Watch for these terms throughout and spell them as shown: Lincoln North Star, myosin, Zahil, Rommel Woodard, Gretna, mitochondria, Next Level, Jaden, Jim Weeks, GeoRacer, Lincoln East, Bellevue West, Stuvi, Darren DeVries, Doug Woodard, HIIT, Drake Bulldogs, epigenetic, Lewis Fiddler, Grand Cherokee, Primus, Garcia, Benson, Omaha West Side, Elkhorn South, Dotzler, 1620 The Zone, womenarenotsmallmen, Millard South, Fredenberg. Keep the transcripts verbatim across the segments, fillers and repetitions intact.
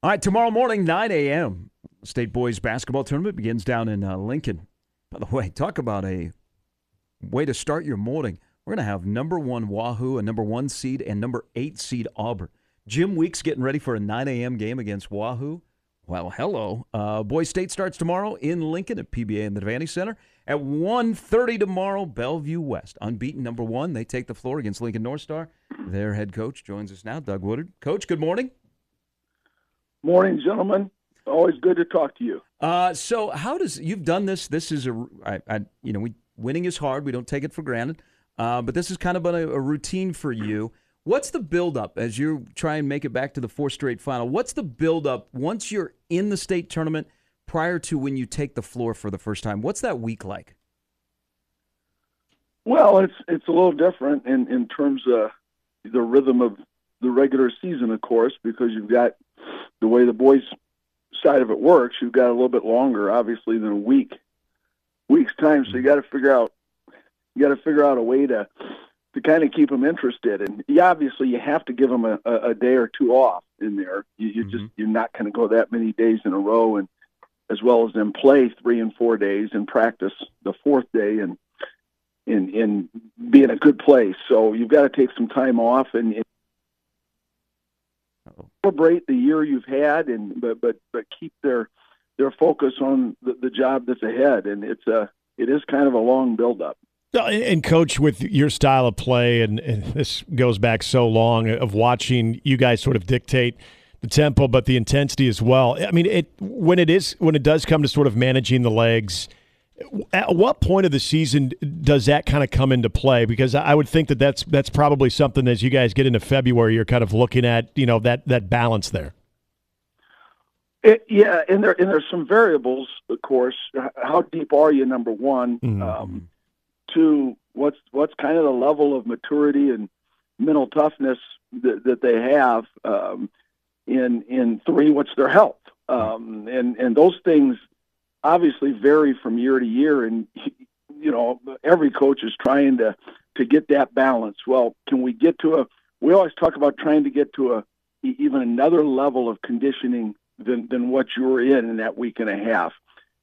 All right, tomorrow morning, nine a.m., State Boys Basketball Tournament begins down in uh, Lincoln. By the way, talk about a way to start your morning. We're going to have number one Wahoo, a number one seed, and number eight seed Auburn. Jim Weeks getting ready for a nine a.m. game against Wahoo. Well, hello. Uh, Boys State starts tomorrow in Lincoln at P B A and the Devaney Center. At one thirty tomorrow, Bellevue West. Unbeaten number one. They take the floor against Lincoln North Star. Their head coach joins us now, Doug Woodard. Coach, good morning. Morning, gentlemen. Always good to talk to you. Uh, so, how does you've done this? This is a, I, I, you know, we, winning is hard. We don't take it for granted. Uh, but this has kind of been a, a routine for you. What's the buildup as you try and make it back to the four straight final? What's the buildup once you're in the state tournament prior to when you take the floor for the first time? What's that week like? Well, it's it's a little different in in terms of the rhythm of the regular season, of course, because you've got the way the boys' side of it works, you've got a little bit longer, obviously, than a week, week's time. So you got to figure out, you got to figure out a way to, to kind of keep them interested. And you, obviously, you have to give them a, a day or two off in there. You, you mm-hmm. just you're not going to go that many days in a row, and as well as then play three and four days and practice the fourth day and and and be in a good place. So you've got to take some time off and. and celebrate the year you've had, and but but, but keep their their focus on the, the job that's ahead, and it's a it is kind of a long buildup. And coach, with your style of play, and, and this goes back so long of watching you guys sort of dictate the tempo, but the intensity as well. I mean, it when it is when it does come to sort of managing the legs. At what point of the season does that kind of come into play? Because I would think that that's, that's probably something as you guys get into February, you're kind of looking at, you know, that, that balance there. It, yeah, and, there, and there's some variables, of course. How deep are you, number one? Mm-hmm. Um, two, what's what's kind of the level of maturity and mental toughness that, that they have? Um, and, and three, what's their health? Um, and, and those things obviously vary from year to year, and you know every coach is trying to to get that balance. Well, can we get to a we always talk about trying to get to a even another level of conditioning than than what you're in in that week and a half,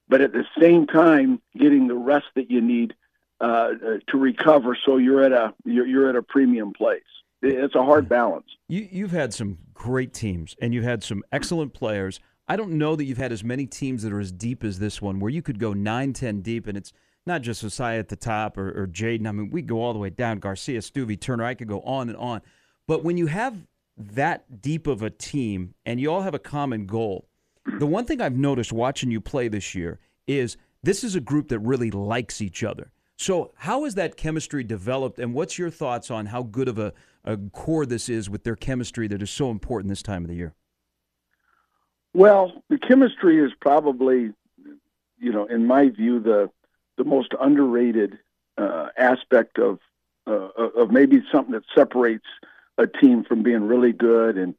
but at the same time getting the rest that you need uh to recover, so you're at a you're, you're at a premium place. It's a hard balance. You you've had some great teams and you've had some excellent players. I don't know that you've had as many teams that are as deep as this one, where you could go nine, ten deep, and it's not just Josiah at the top or, or Jaden. I mean, we go all the way down, Garcia, Stuvi, Turner. I could go on and on. But when you have that deep of a team and you all have a common goal, the one thing I've noticed watching you play this year is this is a group that really likes each other. So how is that chemistry developed, and what's your thoughts on how good of a, a core this is with their chemistry that is so important this time of the year? Well, the chemistry is probably, you know, in my view, the the most underrated uh, aspect of uh, of maybe something that separates a team from being really good and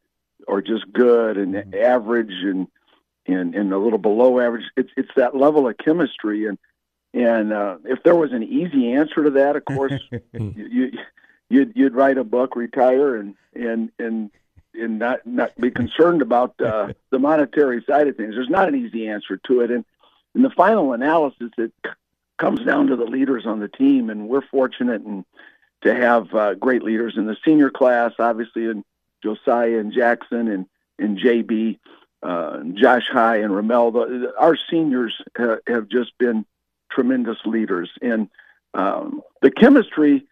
or just good and mm-hmm. average and, and and a little below average. It's it's that level of chemistry, and and uh, if there was an easy answer to that, of course, you, you you'd you'd write a book, retire, and and and. and not, not be concerned about uh, the monetary side of things. There's not an easy answer to it. And in the final analysis, it c- comes down to the leaders on the team, and we're fortunate and to have uh, great leaders in the senior class, obviously, in Josiah and Jackson and, and J B, uh, and Josh High and Ramel. The, our seniors ha- have just been tremendous leaders. And um, the chemistry,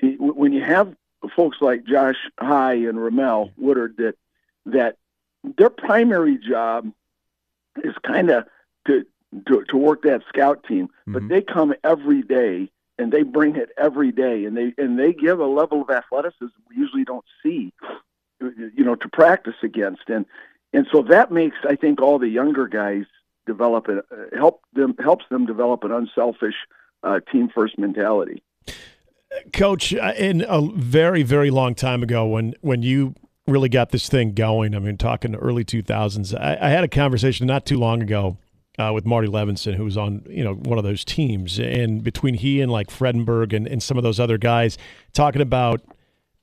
when you have folks like Josh High and Rommel Woodard, that that their primary job is kind of to, to to work that scout team, mm-hmm. but they come every day and they bring it every day, and they and they give a level of athleticism we usually don't see, you know, to practice against, and And so that makes, I think, all the younger guys develop it, help them, helps them develop an unselfish uh, team first mentality. Coach, in a very, very long time ago, when, when you really got this thing going, I mean, talking the early two thousands, I, I had a conversation not too long ago uh, with Marty Levinson, who was on, you know, one of those teams, and between he and like Fredenberg and, and some of those other guys, talking about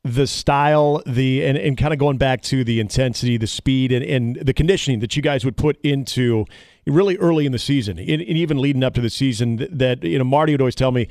the style, the and, and kind of going back to the intensity, the speed, and, and the conditioning that you guys would put into really early in the season, and, and even leading up to the season, that, you know, Marty would always tell me,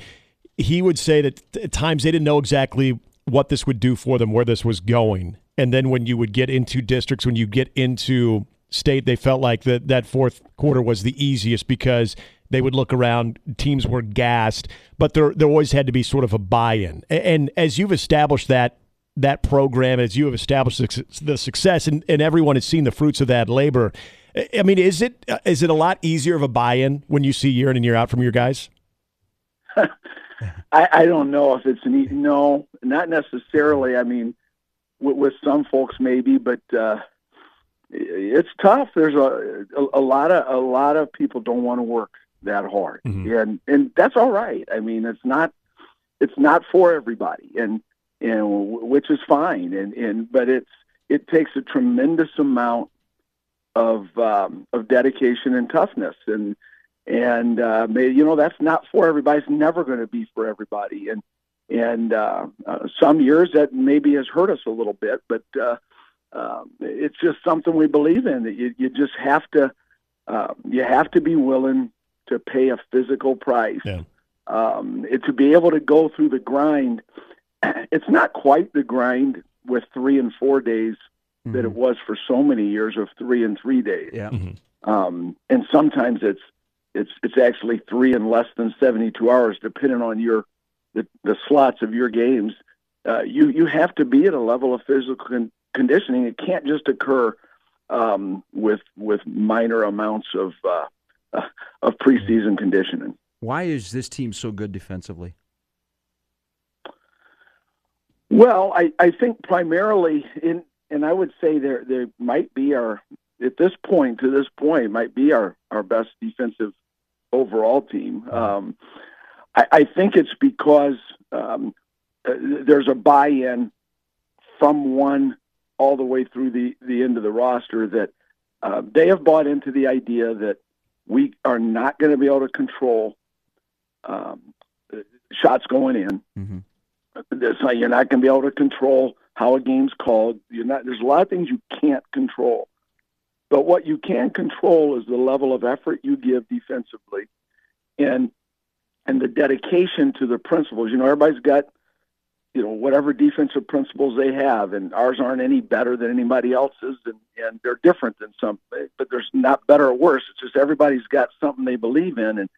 he would say that at times they didn't know exactly what this would do for them, where this was going. And then when you would get into districts, when you get into state, they felt like that that fourth quarter was the easiest because they would look around, teams were gassed, but there there always had to be sort of a buy-in. And, and as you've established that that program, as you have established the success, and, and everyone has seen the fruits of that labor, I mean, is it is it a lot easier of a buy-in when you see year in and year out from your guys? I, I don't know if it's an easy, no, not necessarily. I mean, with, with some folks maybe, but uh, it's tough. There's a, a a lot of a lot of people don't want to work that hard, mm-hmm. and and that's all right. I mean, it's not it's not for everybody, and and which is fine. And, and but it's it takes a tremendous amount of um, of dedication and toughness, and. And, uh, you know, that's not for everybody. It's never going to be for everybody. And, and uh, uh, some years that maybe has hurt us a little bit, but uh, uh, it's just something we believe in, that you, you just have to, uh, you have to be willing to pay a physical price. Yeah. Um, it, to be able to go through the grind. It's not quite the grind with three and four days mm-hmm. that it was for so many years of three and three days. Yeah. Mm-hmm. Um, and sometimes it's, It's it's actually three in less than seventy-two hours, depending on your the, the slots of your games. Uh, you you have to be at a level of physical con- conditioning. It can't just occur um, with with minor amounts of uh, uh, of preseason conditioning. Why is this team so good defensively? Well, I, I think primarily, in and I would say there there might be our at this point to this point might be our our best defensive overall team. Um, I, I think it's because um, uh, there's a buy-in from one all the way through the, the end of the roster that uh, they have bought into the idea that we are not going to be able to control um, shots going in. Mm-hmm. So you're not going to be able to control how a game's called. You're not. There's a lot of things you can't control. But what you can control is the level of effort you give defensively and and the dedication to the principles. You know, everybody's got, you know, whatever defensive principles they have, and ours aren't any better than anybody else's, and, and they're different than some, but there's not better or worse. It's just everybody's got something they believe in, and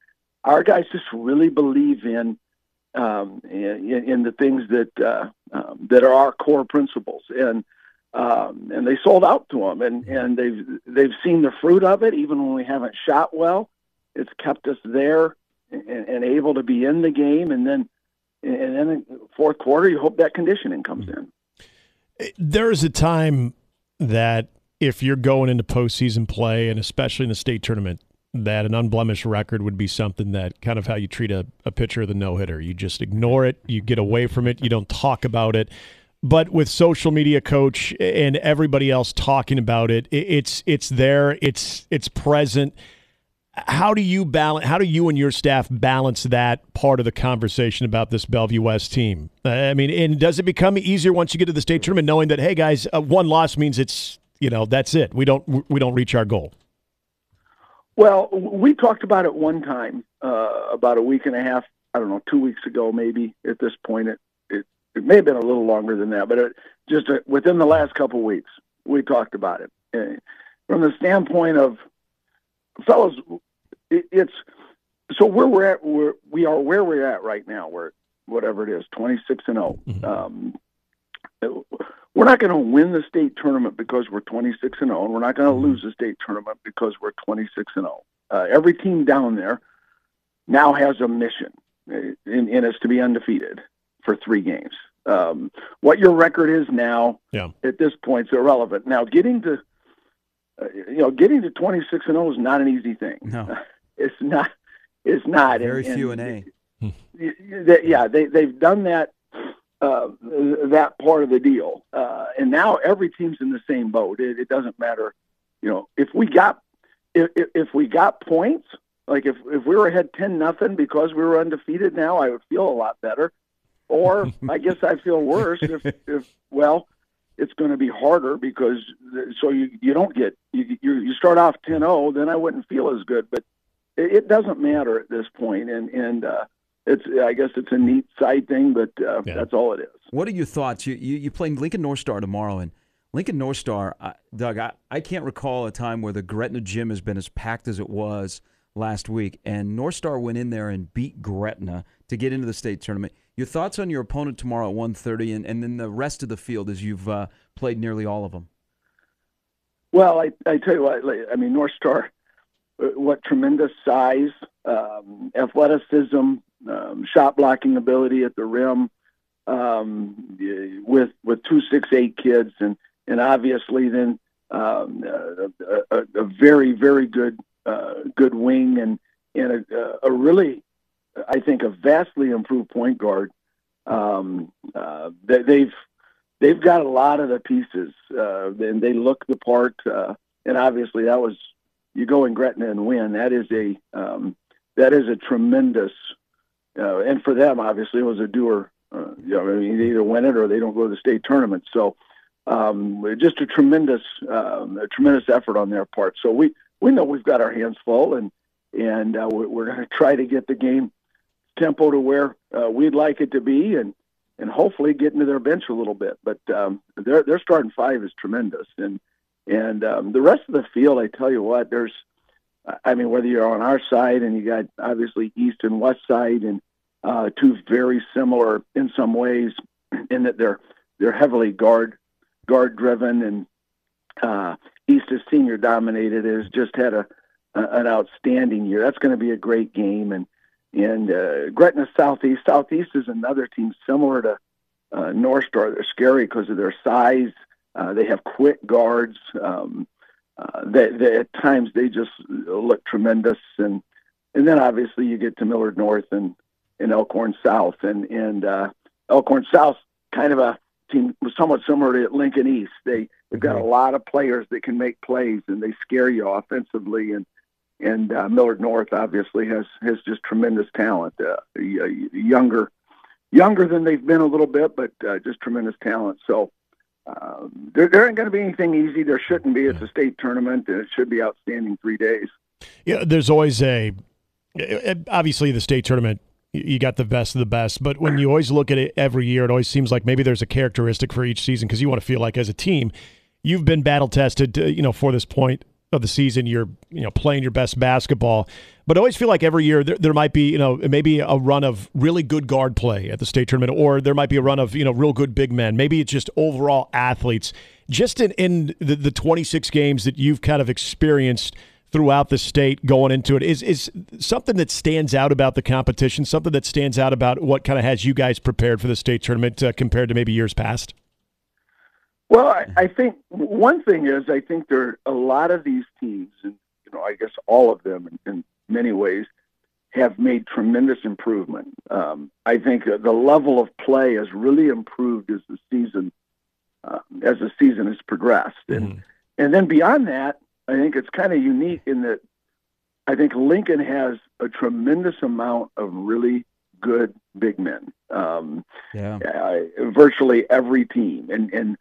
our guys just really believe in um, in, in the things that, uh, um, that are our core principles. And Um, and they sold out to them, and, and they've they've seen the fruit of it. Even when we haven't shot well, it's kept us there and, and able to be in the game. And then, and then the fourth quarter, you hope that conditioning comes in. There is a time that if you're going into postseason play, and especially in the state tournament, that an unblemished record would be something that kind of how you treat a, a pitcher with a no-hitter. You just ignore it. You get away from it. You don't talk about it. But with social media, Coach, and everybody else talking about it, it's it's there, it's it's present. How do you balance? How do you and your staff balance that part of the conversation about this Bellevue West team? I mean, and does it become easier once you get to the state tournament, knowing that, hey guys, uh, one loss means it's you know that's it. We don't we don't reach our goal. Well, we talked about it one time uh, about a week and a half, I don't know, two weeks ago maybe. At this point, it. It may have been a little longer than that, but it, just uh, within the last couple of weeks, we talked about it. And from the standpoint of, fellas, it, it's so where we're at, we're, we are where we're at right now. We're whatever it is, twenty-six and oh. Mm-hmm. Um, we're not going to win the state tournament because we're twenty-six and oh, and we're not going to lose the state tournament because we're twenty-six and oh. Uh, every team down there now has a mission, and, and it's to be undefeated for three games. Um, what your record is now yeah. at this point is irrelevant. Now, getting to you know, getting to twenty-six and oh is not an easy thing. No, it's not. It's not. Very and, few and in A. They, yeah, they they've done that uh, that part of the deal, uh, and now every team's in the same boat. It, it doesn't matter, you know, if we got if if we got points. Like if, if we were ahead ten nothing because we were undefeated now, I would feel a lot better. Or I guess I feel worse if, if well, it's going to be harder because so you, you don't get you, you you start off ten oh, then I wouldn't feel as good. But it, it doesn't matter at this point, and and uh, it's I guess it's a neat side thing, but uh, yeah. that's all it is. What are your thoughts? You you, you playing Lincoln North Star tomorrow, and Lincoln North Star, I, Doug, I, I can't recall a time where the Gretna gym has been as packed as it was last week, and North Star went in there and beat Gretna to get into the state tournament. Your thoughts on your opponent tomorrow at one thirty, and, and then the rest of the field as you've uh, played nearly all of them? Well, I, I tell you what, I mean, North Star, what tremendous size, um, athleticism, um, shot blocking ability at the rim, um, with with two six eight kids, and and obviously then um, a, a, a very very good. Uh, good wing and and a, a really, I think, a vastly improved point guard. Um, uh, they, they've they've got a lot of the pieces, uh, and they look the part. Uh, and obviously, that was you go in Gretna and win. That is a um, that is a tremendous, uh, and for them, obviously, it was a doer. Uh, you know, I mean, they either win it or they don't go to the state tournament. So, um, just a tremendous, um, a tremendous effort on their part. So we. We know we've got our hands full, and and uh, we're going to try to get the game tempo to where uh, we'd like it to be, and, and hopefully get into their bench a little bit. But um, their their starting five is tremendous, and and um, the rest of the field, I tell you what, there's, I mean, whether you're on our side and you got obviously East and West side, and uh, two very similar in some ways, in that they're they're heavily guard guard driven, and uh, East is senior dominated, has just had a, a an outstanding year. That's going to be a great game. And and uh, Gretna Southeast. Southeast is another team similar to uh, North Star. They're scary because of their size. Uh, they have quick guards. Um, uh, they, they, at times they just look tremendous. And and then obviously you get to Millard North and, and Elkhorn South. And, and uh, Elkhorn South, kind of a team somewhat similar to Lincoln East. They They've got a lot of players that can make plays, and they scare you offensively. And and uh, Millard North obviously has has just tremendous talent. Uh, younger, younger than they've been a little bit, but uh, just tremendous talent. So um, there, there ain't going to be anything easy. There shouldn't be. It's a state tournament, and it should be outstanding three days. Yeah, there's always a obviously the state tournament. You got the best of the best, but when you always look at it every year, it always seems like maybe there's a characteristic for each season because you want to feel like as a team, you've been battle tested. You know, for this point of the season, you're you know playing your best basketball, but I always feel like every year there, there might be you know maybe a run of really good guard play at the state tournament, or there might be a run of you know real good big men. Maybe it's just overall athletes. Just in in the, the twenty-six games that you've kind of experienced throughout the state going into it, is is something that stands out about the competition, something that stands out about what kind of has you guys prepared for the state tournament uh, compared to maybe years past? Well, I, I think one thing is I think there are a lot of these teams, and you know, I guess all of them in, in many ways have made tremendous improvement. Um, I think the level of play has really improved as the season uh, as the season has progressed, and mm. and then beyond that, I think it's kind of unique in that I think Lincoln has a tremendous amount of really good big men. Um, yeah. I, virtually every team, and and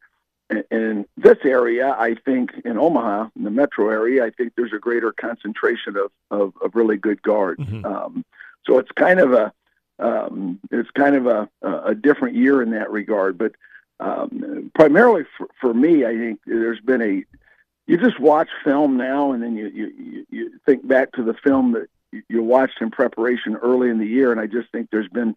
in this area, I think in Omaha, in the metro area, I think there's a greater concentration of of, of really good guards. Mm-hmm. Um, so it's kind of a um, it's kind of a, a different year in that regard. But um, primarily for, for me, I think there's been a You just watch film now, and then you, you, you think back to the film that you watched in preparation early in the year, and I just think there's been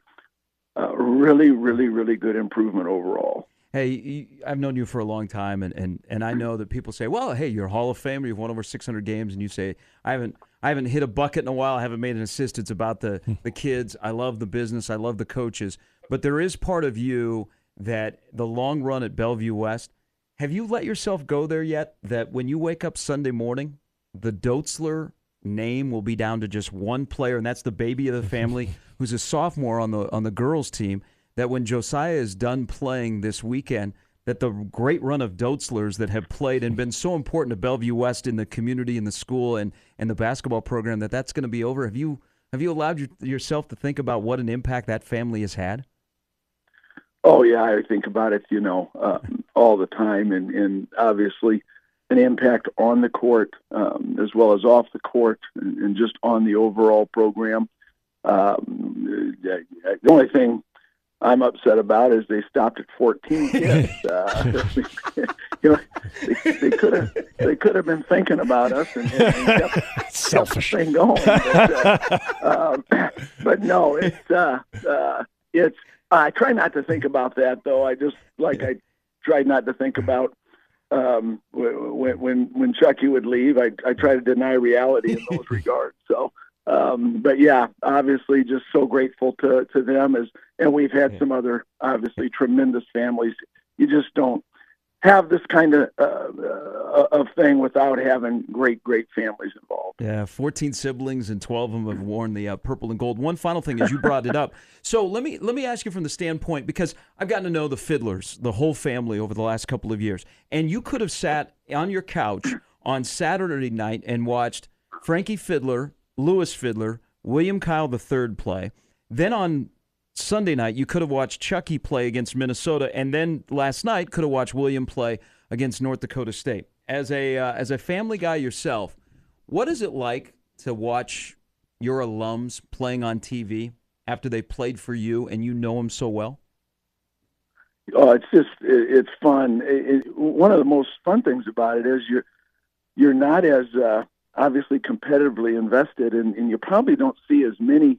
a really, really, really good improvement overall. Hey, I've known you for a long time, and, and, and I know that people say, well, hey, you're a Hall of Famer, you've won over six hundred games, and you say, I haven't I haven't hit a bucket in a while, I haven't made an assist, it's about the, the kids, I love the business, I love the coaches. But there is part of you that the long run at Bellevue West Have you let yourself go there yet that when you wake up Sunday morning, the Dotzler name will be down to just one player, and that's the baby of the family who's a sophomore on the on the girls' team, that when Josiah is done playing this weekend, that the great run of Dotzlers that have played and been so important to Bellevue West in the community and the school and, and the basketball program, that that's going to be over? Have you have you allowed your, yourself to think about what an impact that family has had? Oh, yeah, I think about it, you know, uh, all the time, and, and obviously an impact on the court um, as well as off the court, and, and just on the overall program. Um, the only thing I'm upset about is they stopped at fourteen kids. Uh, you know, they, they could have they could have been thinking about us and, and kept, Selfish. kept the thing going. But, uh, um, but no, it's uh, uh, it's. I try not to think about that, though. I just like I tried not to think about um, when when when Chucky would leave. I I try to deny reality in those regards. So. Um, but yeah, obviously just so grateful to, to them as, and we've had some other, obviously tremendous families. You just don't have this kind of, uh, uh, of thing without having great, great families involved. Yeah. fourteen siblings, and twelve of them have worn the uh, purple and gold. One final thing is you brought it up. So let me, let me ask you from the standpoint, because I've gotten to know the Fiddlers, the whole family, over the last couple of years, and you could have sat on your couch on Saturday night and watched Frankie Fiddler, Lewis Fiddler, William Kyle the third play. Then on Sunday night, you could have watched Chucky play against Minnesota, and then last night could have watched William play against North Dakota State. As a uh, as a family guy yourself, what is it like to watch your alums playing on T V after they played for you and you know them so well? Oh, it's just it's fun. It, it, one of the most fun things about it is you're you're not as uh, obviously competitively invested, and, and you probably don't see as many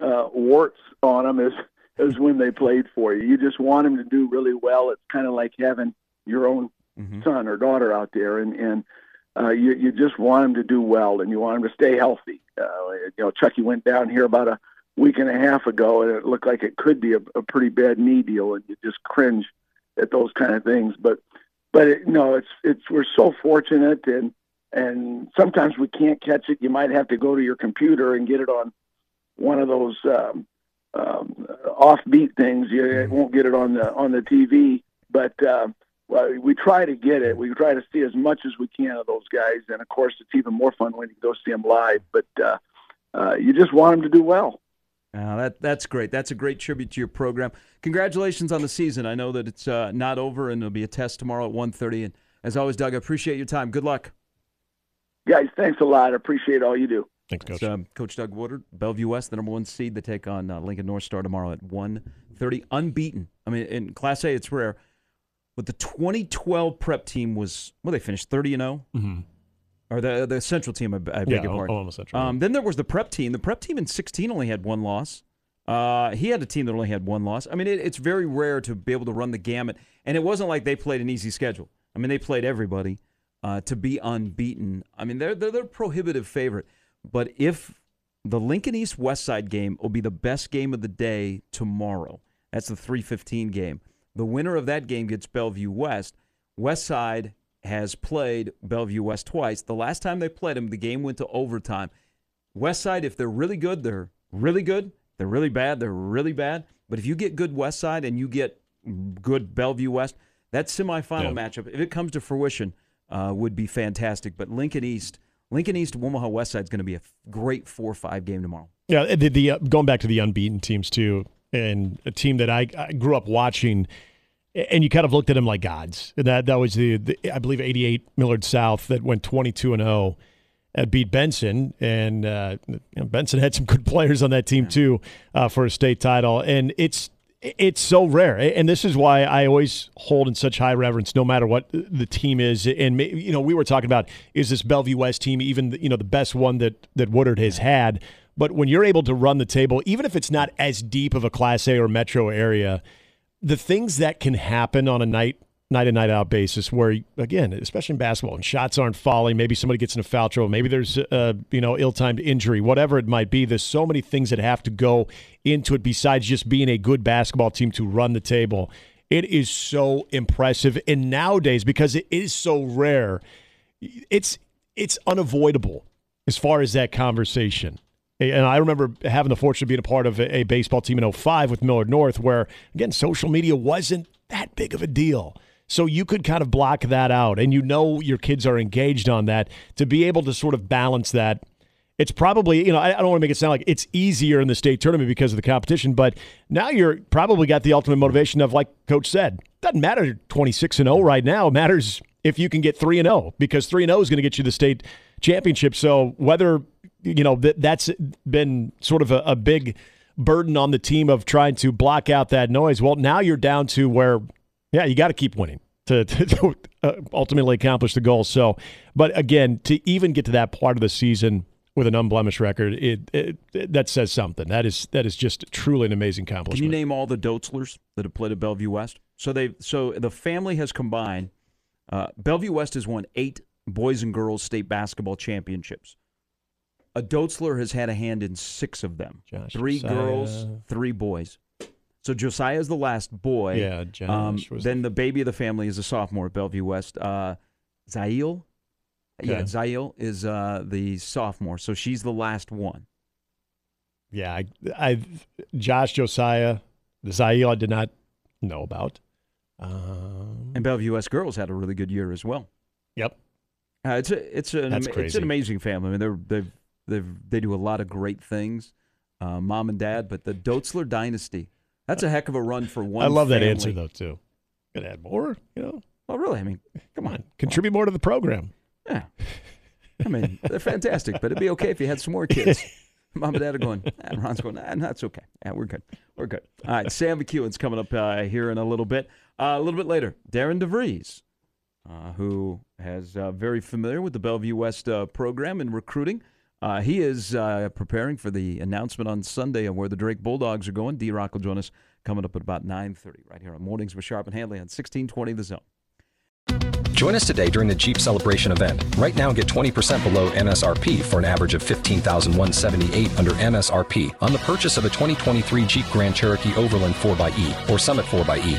uh, warts on them as, as when they played for you. You just want them to do really well. It's kind of like having your own mm-hmm. son or daughter out there, and, and uh, you, you just want them to do well, and you want them to stay healthy. Uh, you know, Chucky went down here about a week and a half ago, and it looked like it could be a, a pretty bad knee deal, and you just cringe at those kind of things. But, but it, no, it's, it's, we're so fortunate, and And sometimes we can't catch it. You might have to go to your computer and get it on one of those um, um, offbeat things. You won't get it on the on the T V, but uh, well, we try to get it. We try to see as much as we can of those guys, and of course, it's even more fun when you go see them live. But uh, uh, you just want them to do well. Uh, that that's great. That's a great tribute to your program. Congratulations on the season. I know that it's uh, not over, and there'll be a test tomorrow at one thirty. And as always, Doug, I appreciate your time. Good luck. Guys, thanks a lot. I appreciate all you do. Thanks, Coach. Um, Coach Doug Woodard, Bellevue West, the number one seed. They take on uh, Lincoln North Star tomorrow at one thirty. Unbeaten. I mean, in Class A, it's rare. But the twenty twelve prep team was, well, they finished thirty and oh. Mm-hmm. Or the the Central team, I, I yeah, beg your pardon. Almost Central. Um, then there was the prep team. The prep team in sixteen only had one loss. Uh, he had a team that only had one loss. I mean, it, it's very rare to be able to run the gamut. And it wasn't like they played an easy schedule. I mean, they played everybody. Uh, to be unbeaten. I mean, they're, they're, they're a prohibitive favorite. But if the Lincoln East West Side game will be the best game of the day tomorrow, that's the three fifteen game. The winner of that game gets Bellevue West. West Side has played Bellevue West twice. The last time they played them, the game went to overtime. West Side, if they're really good, they're really good. They're really bad, they're really bad. But if you get good West Side and you get good Bellevue West, that semifinal yeah. matchup, if it comes to fruition, Uh, would be fantastic. But Lincoln East, Lincoln East, Omaha West Side is going to be a great four five game tomorrow. Yeah, the, the uh, going back to the unbeaten teams too, and a team that I, I grew up watching, and you kind of looked at them like gods. And that that was the, the I believe eighty-eight Millard South that went twenty-two and oh and beat Benson, and uh, you know, Benson had some good players on that team yeah. too uh, for a state title, and it's. It's so rare, and this is why I always hold in such high reverence, no matter what the team is. And you know, we were talking about, is this Bellevue West team even you know the best one that that Woodard has had? But when you're able to run the table, even if it's not as deep of a Class A or Metro area, the things that can happen on a night night in night out basis, where again, especially in basketball, and shots aren't falling, maybe somebody gets in a foul trouble, maybe there's uh you know ill-timed injury, whatever it might be. There's so many things that have to go into it besides just being a good basketball team to run the table. It is so impressive. And nowadays, because it is so rare, it's it's unavoidable as far as that conversation. And I remember having the fortune of being a part of a baseball team in oh five with Millard North where, again, social media wasn't that big of a deal. So you could kind of block that out, and you know your kids are engaged on that. To be able to sort of balance that, it's probably, you know, I don't want to make it sound like it's easier in the state tournament because of the competition, but now you're probably got the ultimate motivation of, like Coach said, doesn't matter you're twenty-six and oh right now. It matters if you can get three and oh, because three and oh is going to get you the state championship. So whether, you know, that that's been sort of a, a big burden on the team of trying to block out that noise. Well, now you're down to where, yeah, you got to keep winning to, to, to ultimately accomplish the goal. So, but again, to even get to that part of the season with an unblemished record, it, it, it that says something. That is that is just truly an amazing accomplishment. Can you name all the Dotzlers that have played at Bellevue West? So they so the family has combined. Uh, Bellevue West has won eight boys and girls state basketball championships. A Dotzler has had a hand in six of them. Josh, three Josiah. girls, three boys. So Josiah is the last boy. Yeah, Josh um, was Then the baby of the family is a sophomore at Bellevue West. Uh, Zahil, okay. yeah, Zahil is uh, the sophomore. So she's the last one. Yeah, I, I Josh, Josiah, the Zahil I did not know about. Um, and Bellevue West girls had a really good year as well. Yep, uh, it's a it's an That's crazy. It's an amazing family. I mean, they're they've. They they do a lot of great things, uh, mom and dad. But the Dotzler dynasty, that's a heck of a run for one. I love family. That answer though too. Could add more, you know. Well, really, I mean, come on, contribute more to the program. Yeah, I mean, they're fantastic. But it'd be okay if you had some more kids. Mom and dad are going. Ah, Ron's going. Ah, that's okay. Yeah, we're good. We're good. All right, Sam McEwen's coming up uh, here in a little bit. Uh, a little bit later, Darren DeVries, uh, who is uh, very familiar with the Bellevue West uh, program and recruiting. Uh, he is uh, preparing for the announcement on Sunday of where the Drake Bulldogs are going. D-Rock will join us coming up at about nine thirty right here on Mornings with Sharp and Handley on sixteen twenty The Zone. Join us today during the Jeep Celebration event. Right now, get twenty percent below M S R P for an average of fifteen thousand one hundred seventy-eight dollars under M S R P on the purchase of a twenty twenty-three Jeep Grand Cherokee Overland four by E or Summit four by E.